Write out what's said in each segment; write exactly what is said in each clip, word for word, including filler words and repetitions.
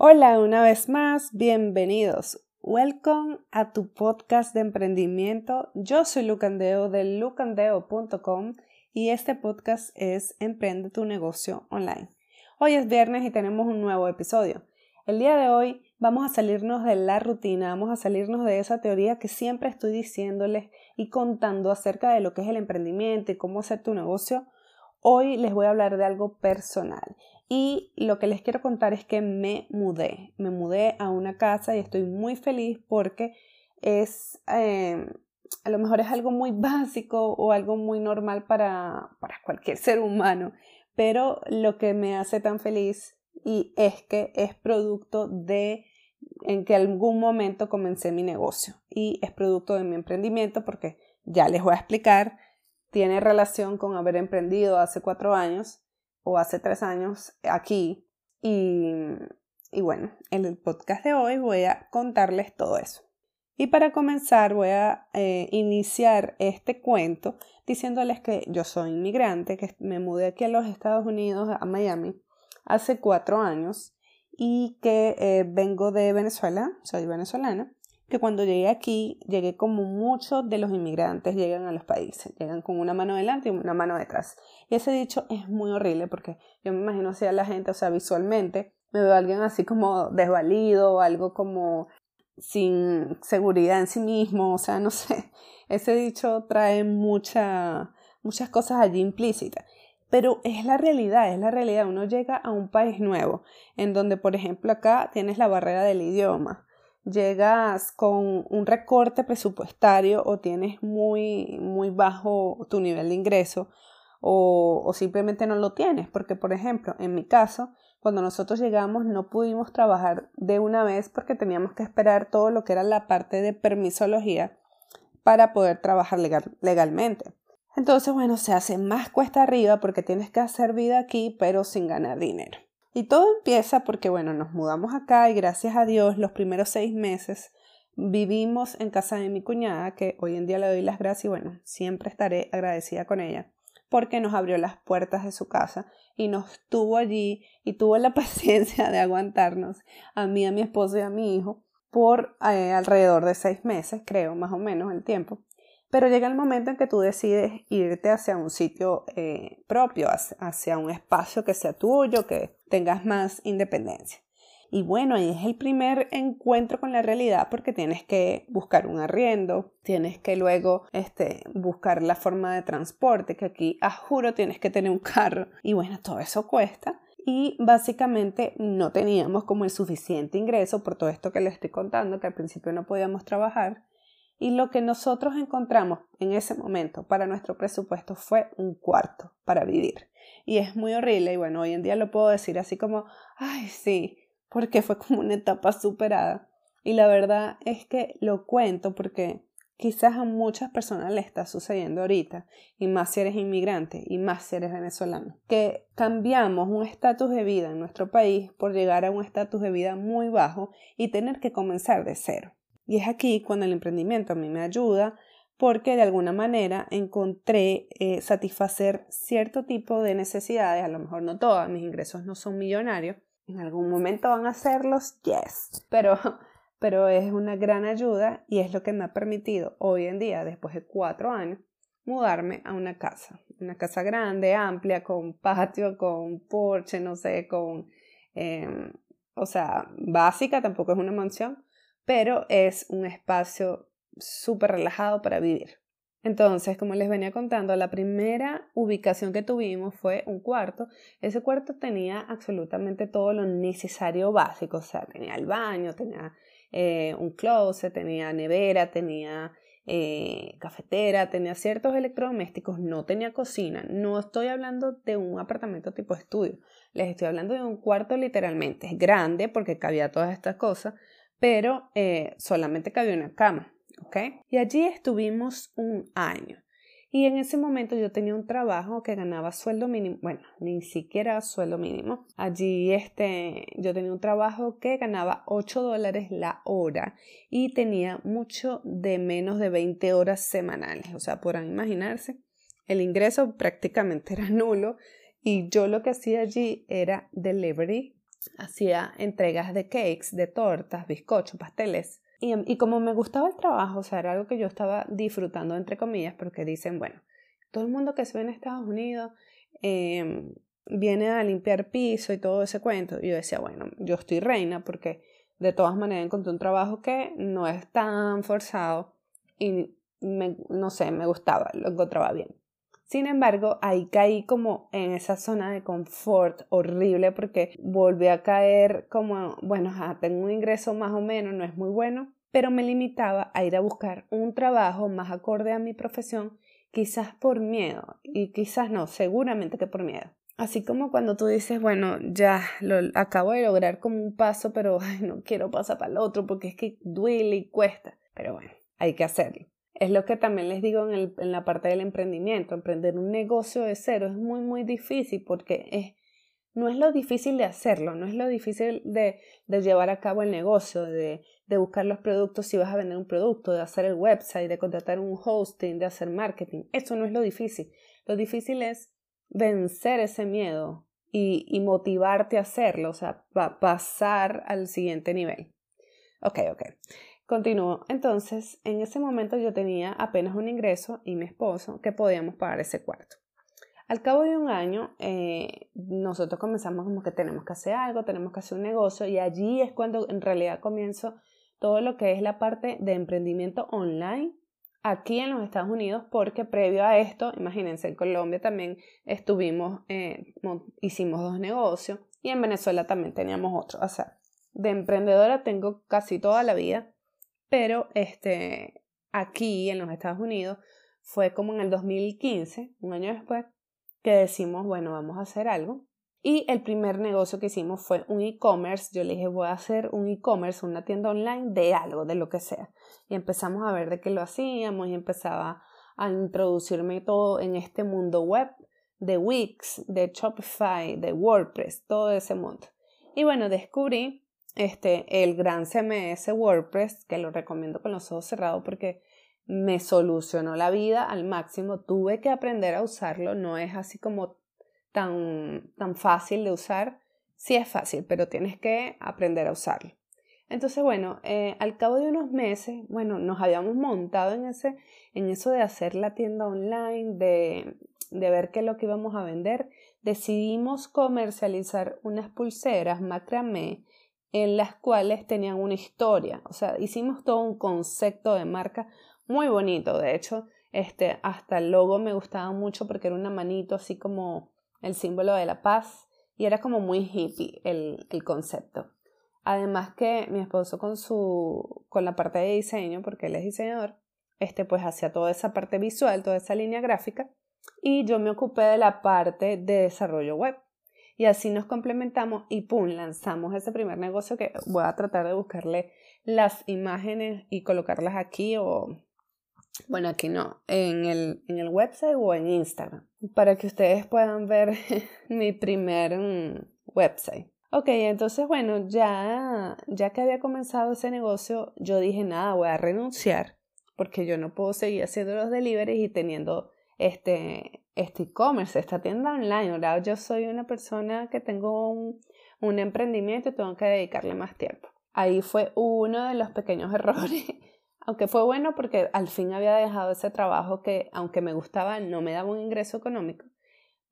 Hola una vez más, bienvenidos. Welcome a tu podcast de emprendimiento. Yo soy Lu Candeo de lucandeo punto com y este podcast es Emprende tu negocio online. Hoy es viernes y tenemos un nuevo episodio. El día de hoy vamos a salirnos de la rutina, vamos a salirnos de esa teoría que siempre estoy diciéndoles y contando acerca de lo que es el emprendimiento y cómo hacer tu negocio. Hoy les voy a hablar de algo personal. Y lo que les quiero contar es que me mudé, me mudé a una casa y estoy muy feliz porque es, eh, a lo mejor es algo muy básico o algo muy normal para, para cualquier ser humano, pero lo que me hace tan feliz y es que es producto de en que algún momento comencé mi negocio y es producto de mi emprendimiento porque ya les voy a explicar, tiene relación con haber emprendido hace cuatro años. O hace tres años aquí y, y bueno, en el podcast de hoy voy a contarles todo eso. Y para comenzar voy a eh, iniciar este cuento diciéndoles que yo soy inmigrante, que me mudé aquí a los Estados Unidos, a Miami, hace cuatro años y que eh, vengo de Venezuela, soy venezolana, que cuando llegué aquí, llegué como muchos de los inmigrantes llegan a los países, llegan con una mano delante y una mano detrás. Y ese dicho es muy horrible porque yo me imagino así a la gente, o sea, visualmente, me veo a alguien así como desvalido, algo como sin seguridad en sí mismo, o sea, no sé. Ese dicho trae mucha, muchas cosas allí implícitas. Pero es la realidad, es la realidad. Uno llega a un país nuevo, en donde, por ejemplo, acá tienes la barrera del idioma. Llegas con un recorte presupuestario o tienes muy, muy bajo tu nivel de ingreso o, o simplemente no lo tienes. Porque, por ejemplo, en mi caso, cuando nosotros llegamos no pudimos trabajar de una vez porque teníamos que esperar todo lo que era la parte de permisología para poder trabajar legal, legalmente. Entonces, bueno, se hace más cuesta arriba porque tienes que hacer vida aquí pero sin ganar dinero. Y todo empieza porque, bueno, nos mudamos acá y gracias a Dios los primeros seis meses vivimos en casa de mi cuñada, que hoy en día le doy las gracias y, bueno, siempre estaré agradecida con ella porque nos abrió las puertas de su casa y nos tuvo allí y tuvo la paciencia de aguantarnos a mí, a mi esposo y a mi hijo por eh, alrededor de seis meses, creo, más o menos el tiempo. Pero llega el momento en que tú decides irte hacia un sitio eh, propio, hacia un espacio que sea tuyo, que tengas más independencia. Y bueno, ahí es el primer encuentro con la realidad porque tienes que buscar un arriendo, tienes que luego este, buscar la forma de transporte, que aquí, a juro, tienes que tener un carro. Y bueno, todo eso cuesta. Y básicamente no teníamos como el suficiente ingreso por todo esto que les estoy contando, que al principio no podíamos trabajar. Y lo que nosotros encontramos en ese momento para nuestro presupuesto fue un cuarto para vivir. Y es muy horrible y bueno, hoy en día lo puedo decir así como, ay sí, porque fue como una etapa superada. Y la verdad es que lo cuento porque quizás a muchas personas le está sucediendo ahorita, y más si eres inmigrante, y más si eres venezolano, que cambiamos un estatus de vida en nuestro país por llegar a un estatus de vida muy bajo y tener que comenzar de cero. Y es aquí cuando el emprendimiento a mí me ayuda porque de alguna manera encontré eh, satisfacer cierto tipo de necesidades, a lo mejor no todas, mis ingresos no son millonarios, en algún momento van a serlos, yes, pero, pero es una gran ayuda y es lo que me ha permitido hoy en día, después de cuatro años, mudarme a una casa, una casa grande, amplia, con patio, con porche, no sé, con, eh, o sea, básica, tampoco es una mansión, pero es un espacio súper relajado para vivir. Entonces, como les venía contando, la primera ubicación que tuvimos fue un cuarto. Ese cuarto tenía absolutamente todo lo necesario básico, o sea, tenía el baño, tenía eh, un closet, tenía nevera, tenía eh, cafetera, tenía ciertos electrodomésticos, no tenía cocina. No estoy hablando de un apartamento tipo estudio, les estoy hablando de un cuarto literalmente. Es grande porque cabía todas estas cosas, pero eh, solamente cabía una cama, ¿ok? Y allí estuvimos un año. Y en ese momento yo tenía un trabajo que ganaba sueldo mínimo, bueno, ni siquiera sueldo mínimo. Allí este, yo tenía un trabajo que ganaba ocho dólares la hora y tenía mucho de menos de veinte horas semanales. O sea, podrán imaginarse, el ingreso prácticamente era nulo y yo lo que hacía allí era delivery hacía entregas de cakes, de tortas, bizcochos, pasteles. Y, y como me gustaba el trabajo, o sea, era algo que yo estaba disfrutando, entre comillas, porque dicen, bueno, todo el mundo que se ve en Estados Unidos eh, viene a limpiar piso y todo ese cuento. Y yo decía, bueno, yo estoy reina porque de todas maneras encontré un trabajo que no es tan forzado y me, no sé, me gustaba, lo encontraba bien. Sin embargo, ahí caí como en esa zona de confort horrible porque volví a caer como, bueno, ajá, tengo un ingreso más o menos, no es muy bueno, pero me limitaba a ir a buscar un trabajo más acorde a mi profesión, quizás por miedo y quizás no, seguramente que por miedo. Así como cuando tú dices, bueno, ya lo acabo de lograr como un paso, pero ay, no quiero pasar para el otro porque es que duele y cuesta, pero bueno, hay que hacerlo. Es lo que también les digo en, el, en la parte del emprendimiento. Emprender un negocio de cero es muy, muy difícil porque es, no es lo difícil de hacerlo, no es lo difícil de, de llevar a cabo el negocio, de, de buscar los productos si vas a vender un producto, de hacer el website, de contratar un hosting, de hacer marketing. Eso no es lo difícil. Lo difícil es vencer ese miedo y, y motivarte a hacerlo, o sea, pa- pasar al siguiente nivel. Ok, ok. Continúo. Entonces, en ese momento yo tenía apenas un ingreso y mi esposo que podíamos pagar ese cuarto. Al cabo de un año, eh, nosotros comenzamos como que tenemos que hacer algo, tenemos que hacer un negocio y allí es cuando en realidad comienzo todo lo que es la parte de emprendimiento online aquí en los Estados Unidos porque previo a esto, imagínense, en Colombia también estuvimos, eh, hicimos dos negocios y en Venezuela también teníamos otro. O sea, de emprendedora tengo casi toda la vida. Pero este, aquí en los Estados Unidos fue como en el dos mil quince, un año después, que decimos, bueno, vamos a hacer algo. Y el primer negocio que hicimos fue un e-commerce. Yo le dije, voy a hacer un e-commerce, una tienda online de algo, de lo que sea. Y empezamos a ver de qué lo hacíamos y empezaba a introducirme todo en este mundo web de Wix, de Shopify, de WordPress, todo ese mundo. Y bueno, descubrí Este, el gran C M S WordPress, que lo recomiendo con los ojos cerrados porque me solucionó la vida al máximo. Tuve que aprender a usarlo, no es así como tan, tan fácil de usar. Sí es fácil, pero tienes que aprender a usarlo. Entonces, bueno, eh, al cabo de unos meses, bueno, nos habíamos montado en, ese, en eso de hacer la tienda online, de, de ver qué es lo que íbamos a vender. Decidimos comercializar unas pulseras macramé, en las cuales tenían una historia, o sea, hicimos todo un concepto de marca muy bonito. De hecho, este, hasta el logo me gustaba mucho porque era una manito así como el símbolo de la paz y era como muy hippie el, el concepto. Además que mi esposo con, su, con la parte de diseño, porque él es diseñador, este, pues hacía toda esa parte visual, toda esa línea gráfica y yo me ocupé de la parte de desarrollo web. Y así nos complementamos y pum, lanzamos ese primer negocio que voy a tratar de buscarle las imágenes y colocarlas aquí o, bueno, aquí no, en el, en el website o en Instagram. Para que ustedes puedan ver mi primer mmm, website. Ok, entonces bueno, ya, ya que había comenzado ese negocio, yo dije nada, voy a renunciar porque yo no puedo seguir haciendo los deliveries y teniendo este... este e-commerce, esta tienda online, ¿verdad? Yo soy una persona que tengo un, un emprendimiento y tengo que dedicarle más tiempo. Ahí fue uno de los pequeños errores, aunque fue bueno porque al fin había dejado ese trabajo que, aunque me gustaba, no me daba un ingreso económico,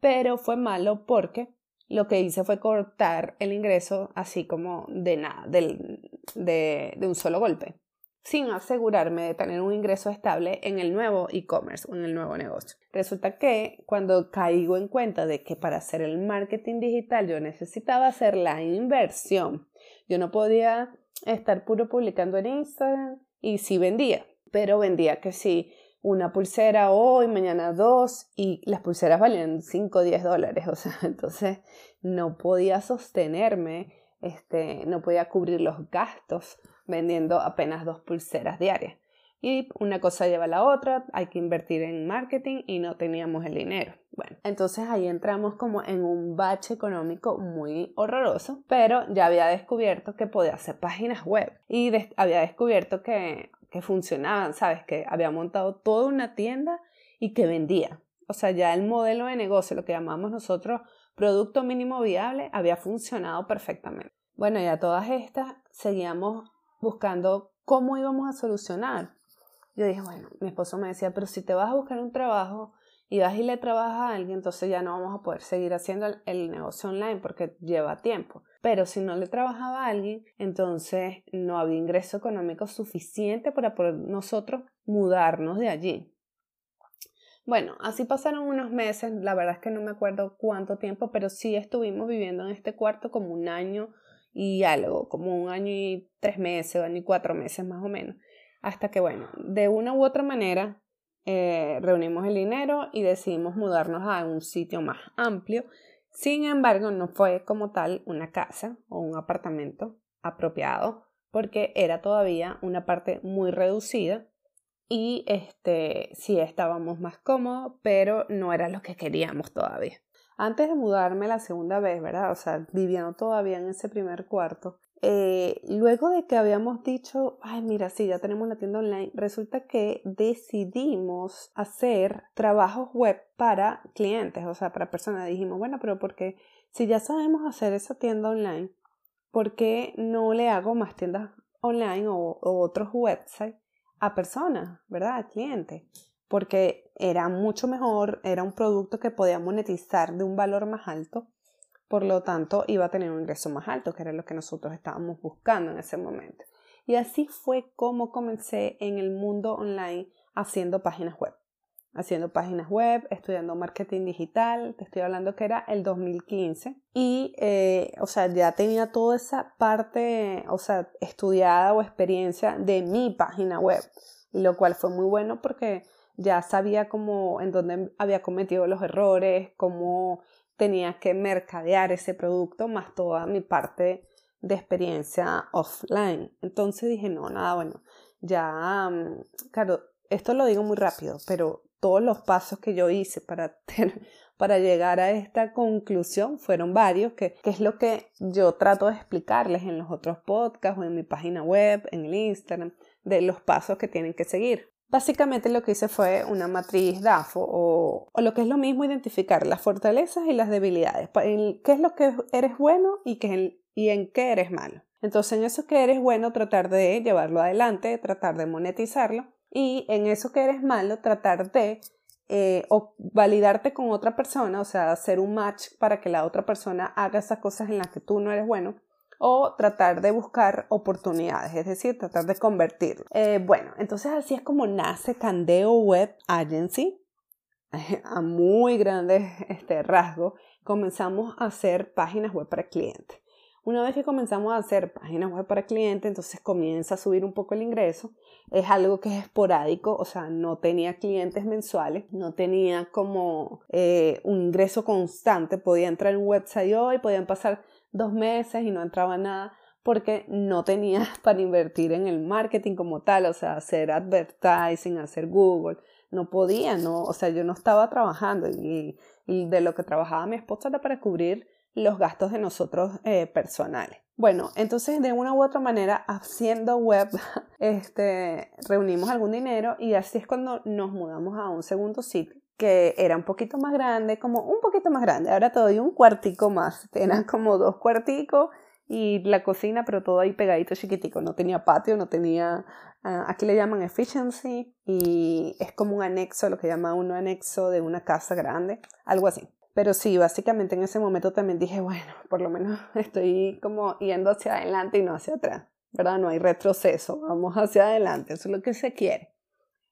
pero fue malo porque lo que hice fue cortar el ingreso así como de nada, de, de, de un solo golpe, sin asegurarme de tener un ingreso estable en el nuevo e-commerce o en el nuevo negocio. Resulta que cuando caigo en cuenta de que para hacer el marketing digital yo necesitaba hacer la inversión, yo no podía estar puro publicando en Instagram y sí vendía, pero vendía que sí una pulsera hoy, mañana dos y las pulseras valían cinco o diez dólares, o sea, entonces no podía sostenerme, este, no podía cubrir los gastos vendiendo apenas dos pulseras diarias. Y una cosa lleva a la otra, hay que invertir en marketing y no teníamos el dinero. Bueno, entonces ahí entramos como en un bache económico muy horroroso, pero ya había descubierto que podía hacer páginas web y des- había descubierto que, que funcionaban, ¿sabes? Que había montado toda una tienda y que vendía. O sea, ya el modelo de negocio, lo que llamamos nosotros producto mínimo viable había funcionado perfectamente. Bueno, y a todas estas seguíamos buscando cómo íbamos a solucionar. Yo dije, bueno, mi esposo me decía, pero si te vas a buscar un trabajo y vas y le trabajas a alguien, entonces ya no vamos a poder seguir haciendo el negocio online porque lleva tiempo. Pero si no le trabajaba a alguien, entonces no había ingreso económico suficiente para poder nosotros mudarnos de allí. Bueno, así pasaron unos meses, la verdad es que no me acuerdo cuánto tiempo, pero sí estuvimos viviendo en este cuarto como un año y algo, como un año y tres meses, un año y cuatro meses más o menos. Hasta que, bueno, de una u otra manera eh, reunimos el dinero y decidimos mudarnos a un sitio más amplio. Sin embargo, no fue como tal una casa o un apartamento apropiado porque era todavía una parte muy reducida y este, sí estábamos más cómodos, pero no era lo que queríamos todavía. Antes de mudarme la segunda vez, ¿verdad? O sea, viviendo todavía en ese primer cuarto, eh, luego de que habíamos dicho, ay, mira, sí, ya tenemos la tienda online, resulta que decidimos hacer trabajos web para clientes, o sea, para personas. Dijimos, bueno, pero ¿por qué? Si ya sabemos hacer esa tienda online, ¿por qué no le hago más tiendas online o, o otros websites a personas, ¿verdad? A clientes. Porque era mucho mejor, era un producto que podía monetizar de un valor más alto, por lo tanto iba a tener un ingreso más alto, que era lo que nosotros estábamos buscando en ese momento. Y así fue como comencé en el mundo online haciendo páginas web. Haciendo páginas web, estudiando marketing digital, te estoy hablando que era el dos mil quince. Y, eh, o sea, ya tenía toda esa parte, o sea, estudiada o experiencia de mi página web. Y lo cual fue muy bueno porque ya sabía cómo, en dónde había cometido los errores, cómo tenía que mercadear ese producto, más toda mi parte de experiencia offline. Entonces dije, no, nada, bueno, ya, claro, esto lo digo muy rápido, pero todos los pasos que yo hice para, ter, para llegar a esta conclusión fueron varios, que, que es lo que yo trato de explicarles en los otros podcasts o en mi página web, en el Instagram, de los pasos que tienen que seguir. Básicamente lo que hice fue una matriz DAFO o, o lo que es lo mismo identificar las fortalezas y las debilidades. ¿Qué es lo que eres bueno y, qué, y en qué eres malo? Entonces en eso que eres bueno tratar de llevarlo adelante, tratar de monetizarlo y en eso que eres malo tratar de eh, o validarte con otra persona, o sea hacer un match para que la otra persona haga esas cosas en las que tú no eres bueno. O tratar de buscar oportunidades, es decir, tratar de convertirlo. Eh, bueno, entonces así es como nace Candeo Web Agency. A muy grandes este, rasgos comenzamos a hacer páginas web para clientes. Una vez que comenzamos a hacer páginas web para clientes, entonces comienza a subir un poco el ingreso. Es algo que es esporádico, o sea, no tenía clientes mensuales, no tenía como eh, un ingreso constante. Podía entrar en un website hoy, podían pasar dos meses y no entraba nada porque no tenía para invertir en el marketing como tal, o sea, hacer advertising, hacer Google, no podía, no, o sea, yo no estaba trabajando y, y de lo que trabajaba mi esposa era para cubrir los gastos de nosotros eh, personales. Bueno, entonces de una u otra manera, haciendo web, este, reunimos algún dinero y así es cuando nos mudamos a un segundo sitio, que era un poquito más grande, como un poquito más grande, ahora te doy un cuartico más, eran como dos cuarticos y la cocina, pero todo ahí pegadito chiquitico, no tenía patio, no tenía, uh, aquí le llaman efficiency y es como un anexo, lo que llama uno anexo de una casa grande, algo así. Pero sí, básicamente en ese momento también dije, bueno, por lo menos estoy como yendo hacia adelante y no hacia atrás, ¿verdad? No hay retroceso, vamos hacia adelante, eso es lo que se quiere.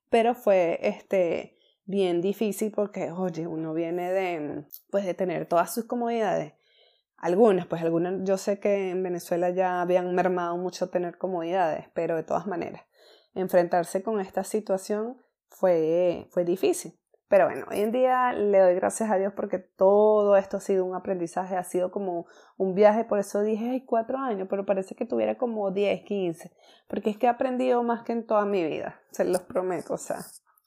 Pero fue, este... bien difícil porque, oye, uno viene de, pues, de tener todas sus comodidades. Algunas, pues algunas, yo sé que en Venezuela ya habían mermado mucho tener comodidades, pero de todas maneras, enfrentarse con esta situación fue, fue difícil. Pero bueno, hoy en día le doy gracias a Dios porque todo esto ha sido un aprendizaje, ha sido como un viaje, por eso dije, ay, cuatro años, pero parece que tuviera como diez, quince, porque es que he aprendido más que en toda mi vida, se los prometo, o sea.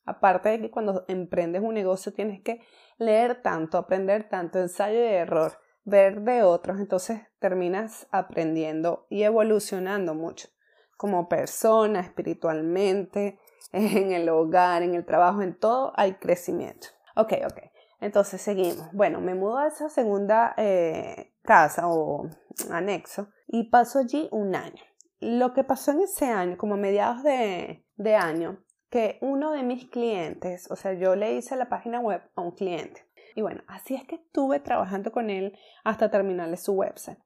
Aparte de que cuando emprendes un negocio tienes que leer tanto, aprender tanto, ensayo y error, ver de otros, entonces terminas aprendiendo y evolucionando mucho, como persona, espiritualmente, en el hogar, en el trabajo, en todo hay crecimiento. Ok, ok, Entonces seguimos. Bueno, me mudo a esa segunda eh, casa o anexo y paso allí un año. Lo que pasó en ese año, como a mediados de, de año, que uno de mis clientes, o sea, yo le hice la página web a un cliente. Y bueno, así es que estuve trabajando con él hasta terminarle su website.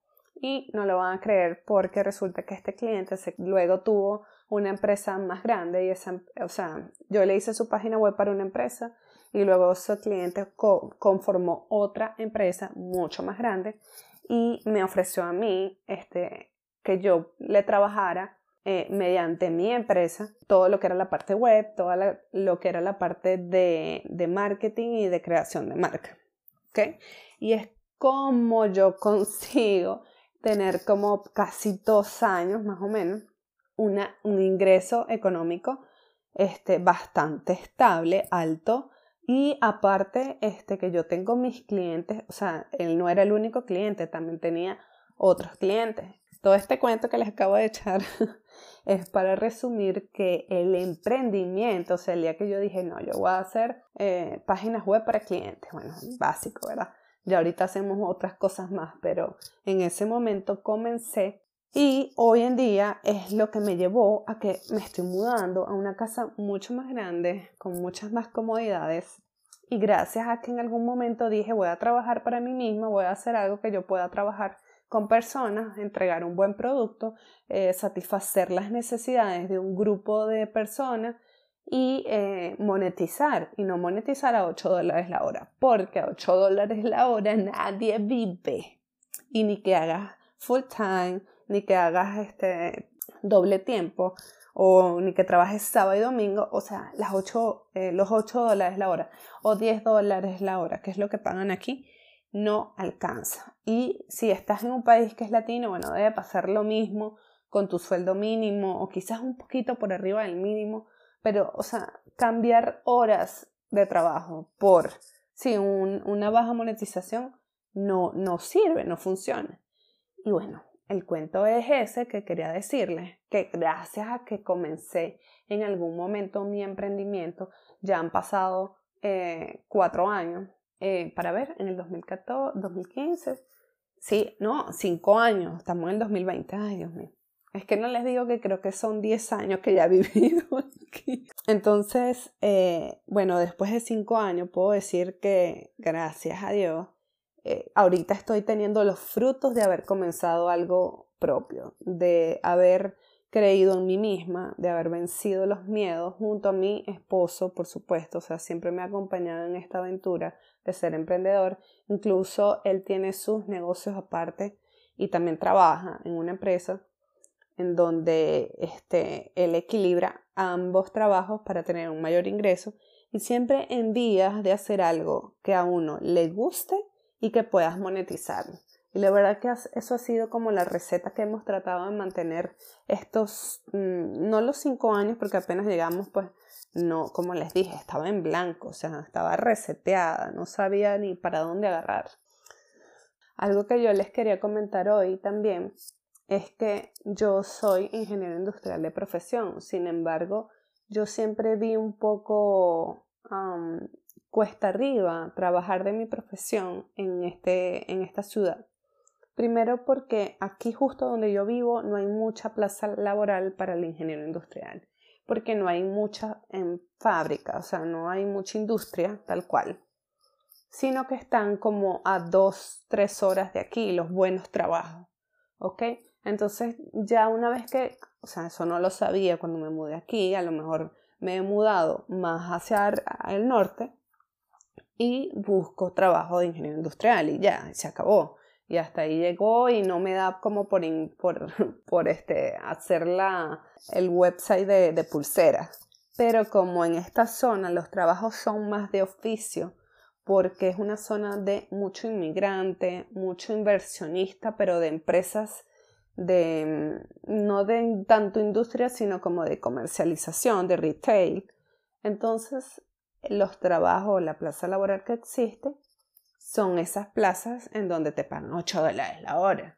Y no lo van a creer porque resulta que este cliente se, luego tuvo una empresa más grande y esa, o sea, yo le hice su página web para una empresa y luego su cliente co- conformó otra empresa mucho más grande y me ofreció a mí este, que yo le trabajara eh, mediante mi empresa todo lo que era la parte web, todo lo que era la parte de, de marketing y de creación de marca, ¿okay? Y es como yo consigo tener como casi dos años más o menos una, un ingreso económico este, bastante estable, alto. Y aparte este, que yo tengo mis clientes, o sea, él no era el único cliente, también tenía otros clientes. Todo este cuento que les acabo de echar es para resumir que el emprendimiento, o sea, el día que yo dije, no, yo voy a hacer eh, páginas web para clientes. Bueno, básico, ¿verdad? Ya ahorita hacemos otras cosas más, pero en ese momento comencé y hoy en día es lo que me llevó a que me estoy mudando a una casa mucho más grande, con muchas más comodidades. Y gracias a que en algún momento dije, voy a trabajar para mí misma, voy a hacer algo que yo pueda trabajar con personas, entregar un buen producto, eh, satisfacer las necesidades de un grupo de personas y eh, monetizar, y no monetizar a ocho dólares la hora, porque a ocho dólares la hora nadie vive, y ni que hagas full time, ni que hagas este doble tiempo, o ni que trabajes sábado y domingo, o sea, las ocho, eh, los ocho dólares la hora, o diez dólares la hora, que es lo que pagan aquí, no alcanza. Y si estás en un país que es latino, bueno, debe pasar lo mismo con tu sueldo mínimo, o quizás un poquito por arriba del mínimo. Pero, o sea, cambiar horas de trabajo por sí, un, una baja monetización no, no sirve, no funciona. Y bueno, el cuento es ese que quería decirles, que gracias a que comencé en algún momento mi emprendimiento, ya han pasado eh, cuatro años, eh, para ver, en el dos mil catorce, dos mil quince, sí, no, cinco años, estamos en el dos mil veinte, ay Dios mío. Es que no les digo que creo que son diez años que ya he vivido aquí. Entonces, eh, bueno, después de cinco años puedo decir que, gracias a Dios, eh, ahorita estoy teniendo los frutos de haber comenzado algo propio, de haber creído en mí misma, de haber vencido los miedos junto a mi esposo, por supuesto. O sea, siempre me ha acompañado en esta aventura de ser emprendedor. Incluso él tiene sus negocios aparte y también trabaja en una empresa en donde este, él equilibra ambos trabajos para tener un mayor ingreso y siempre en vías de hacer algo que a uno le guste y que puedas monetizar. Y la verdad que eso ha sido como la receta que hemos tratado de mantener estos, mmm, no los cinco años, porque apenas llegamos, pues no, como les dije, estaba en blanco, o sea, estaba reseteada, no sabía ni para dónde agarrar. Algo que yo les quería comentar hoy también es que yo soy ingeniero industrial de profesión. Sin embargo, yo siempre vi un poco um, cuesta arriba trabajar de mi profesión en, este, en esta ciudad. Primero porque aquí justo donde yo vivo no hay mucha plaza laboral para el ingeniero industrial, porque no hay mucha en fábrica, o sea, no hay mucha industria tal cual, sino que están como a dos, tres horas de aquí los buenos trabajos, ¿ok? Entonces ya una vez que, o sea, eso no lo sabía cuando me mudé aquí, a lo mejor me he mudado más hacia el norte y busco trabajo de ingeniero industrial y ya, se acabó. Y hasta ahí llegó y no me da como por, in, por, por este, hacer la, el website de, de pulseras. Pero como en esta zona los trabajos son más de oficio, porque es una zona de mucho inmigrante, mucho inversionista, pero de empresas de, no de tanto industria, sino como de comercialización, de retail. Entonces, los trabajos, la plaza laboral que existe, son esas plazas en donde te pagan ocho dólares la hora.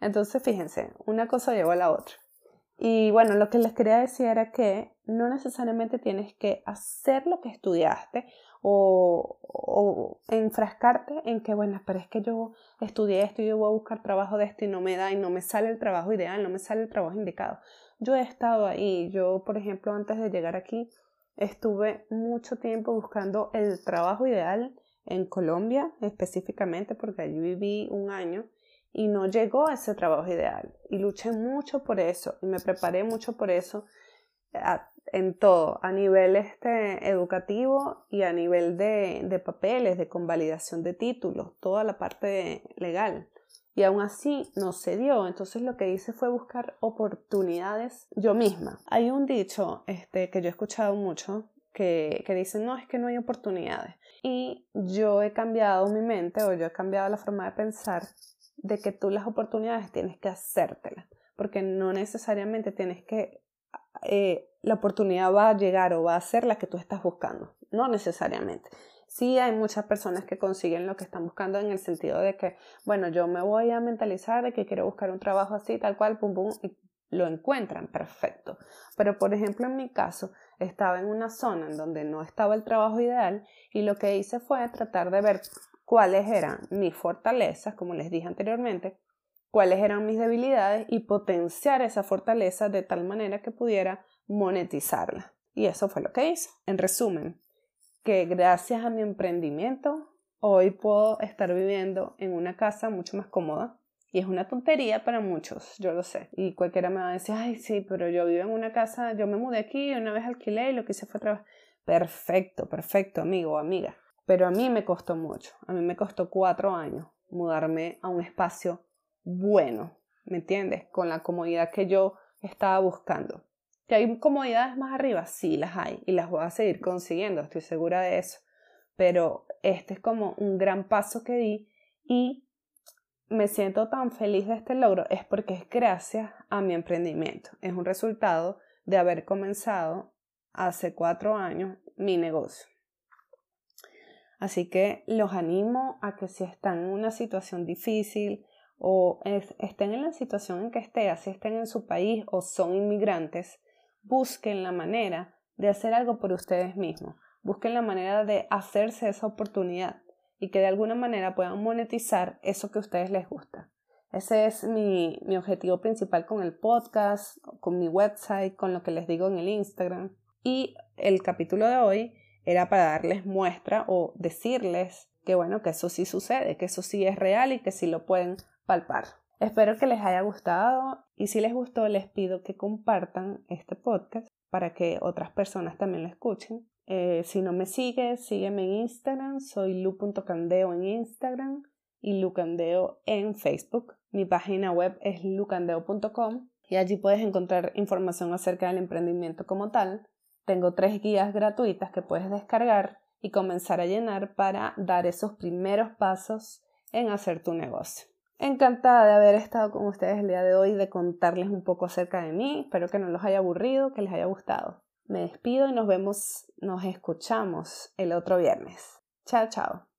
Entonces, fíjense, una cosa lleva a la otra. Y bueno, lo que les quería decir era que no necesariamente tienes que hacer lo que estudiaste o, o enfrascarte en que, bueno, pero es que yo estudié esto y yo voy a buscar trabajo de esto y no me da y no me sale el trabajo ideal, no me sale el trabajo indicado. Yo he estado ahí. Yo, por ejemplo, antes de llegar aquí, estuve mucho tiempo buscando el trabajo ideal en Colombia específicamente, porque allí viví un año y no llegó a ese trabajo ideal. Y luché mucho por eso y me preparé mucho por eso a, en todo, a nivel este, educativo y a nivel de, de papeles, de convalidación de títulos, toda la parte legal. Y aún así no se dio. Entonces lo que hice fue buscar oportunidades yo misma. Hay un dicho este, que yo he escuchado mucho que, que dicen, no, es que no hay oportunidades. Y yo he cambiado mi mente o yo he cambiado la forma de pensar de que tú las oportunidades tienes que hacértelas. Porque no necesariamente tienes que... Eh, la oportunidad va a llegar o va a ser la que tú estás buscando. No necesariamente. Sí hay muchas personas que consiguen lo que están buscando en el sentido de que, bueno, yo me voy a mentalizar de que quiero buscar un trabajo así, tal cual, pum, pum, y lo encuentran, perfecto. Pero, por ejemplo, en mi caso, estaba en una zona en donde no estaba el trabajo ideal y lo que hice fue tratar de ver cuáles eran mis fortalezas, como les dije anteriormente, cuáles eran mis debilidades y potenciar esa fortaleza de tal manera que pudiera monetizarla. Y eso fue lo que hice. En resumen, que gracias a mi emprendimiento hoy puedo estar viviendo en una casa mucho más cómoda. Y es una tontería para muchos, yo lo sé. Y cualquiera me va a decir, ay sí, pero yo vivo en una casa, yo me mudé aquí, una vez alquilé y lo que hice fue trabajar. Perfecto, perfecto, amigo o amiga. Pero a mí me costó mucho. A mí me costó cuatro años mudarme a un espacio bueno, ¿me entiendes? Con la comodidad que yo estaba buscando. ¿Que hay comodidades más arriba? Sí, las hay. Y las voy a seguir consiguiendo, estoy segura de eso. Pero este es como un gran paso que di y me siento tan feliz de este logro. Es porque es gracias a mi emprendimiento. Es un resultado de haber comenzado hace cuatro años mi negocio. Así que los animo a que si están en una situación difícil o es, estén en la situación en que estén, si estén en su país o son inmigrantes, busquen la manera de hacer algo por ustedes mismos. Busquen la manera de hacerse esa oportunidad y que de alguna manera puedan monetizar eso que a ustedes les gusta. Ese es mi, mi objetivo principal con el podcast, con mi website, con lo que les digo en el Instagram. Y el capítulo de hoy era para darles muestra o decirles que bueno, que eso sí sucede, que eso sí es real y que sí lo pueden palpar. Espero que les haya gustado y si les gustó les pido que compartan este podcast para que otras personas también lo escuchen. Eh, si no me sigues, sígueme en Instagram, soy lu punto candeo en Instagram y lucandeo en Facebook. Mi página web es lucandeo punto com y allí puedes encontrar información acerca del emprendimiento como tal. Tengo tres guías gratuitas que puedes descargar y comenzar a llenar para dar esos primeros pasos en hacer tu negocio. Encantada de haber estado con ustedes el día de hoy, de contarles un poco acerca de mí. Espero que no los haya aburrido, que les haya gustado. Me despido y nos vemos, nos escuchamos el otro viernes. Chao, chao.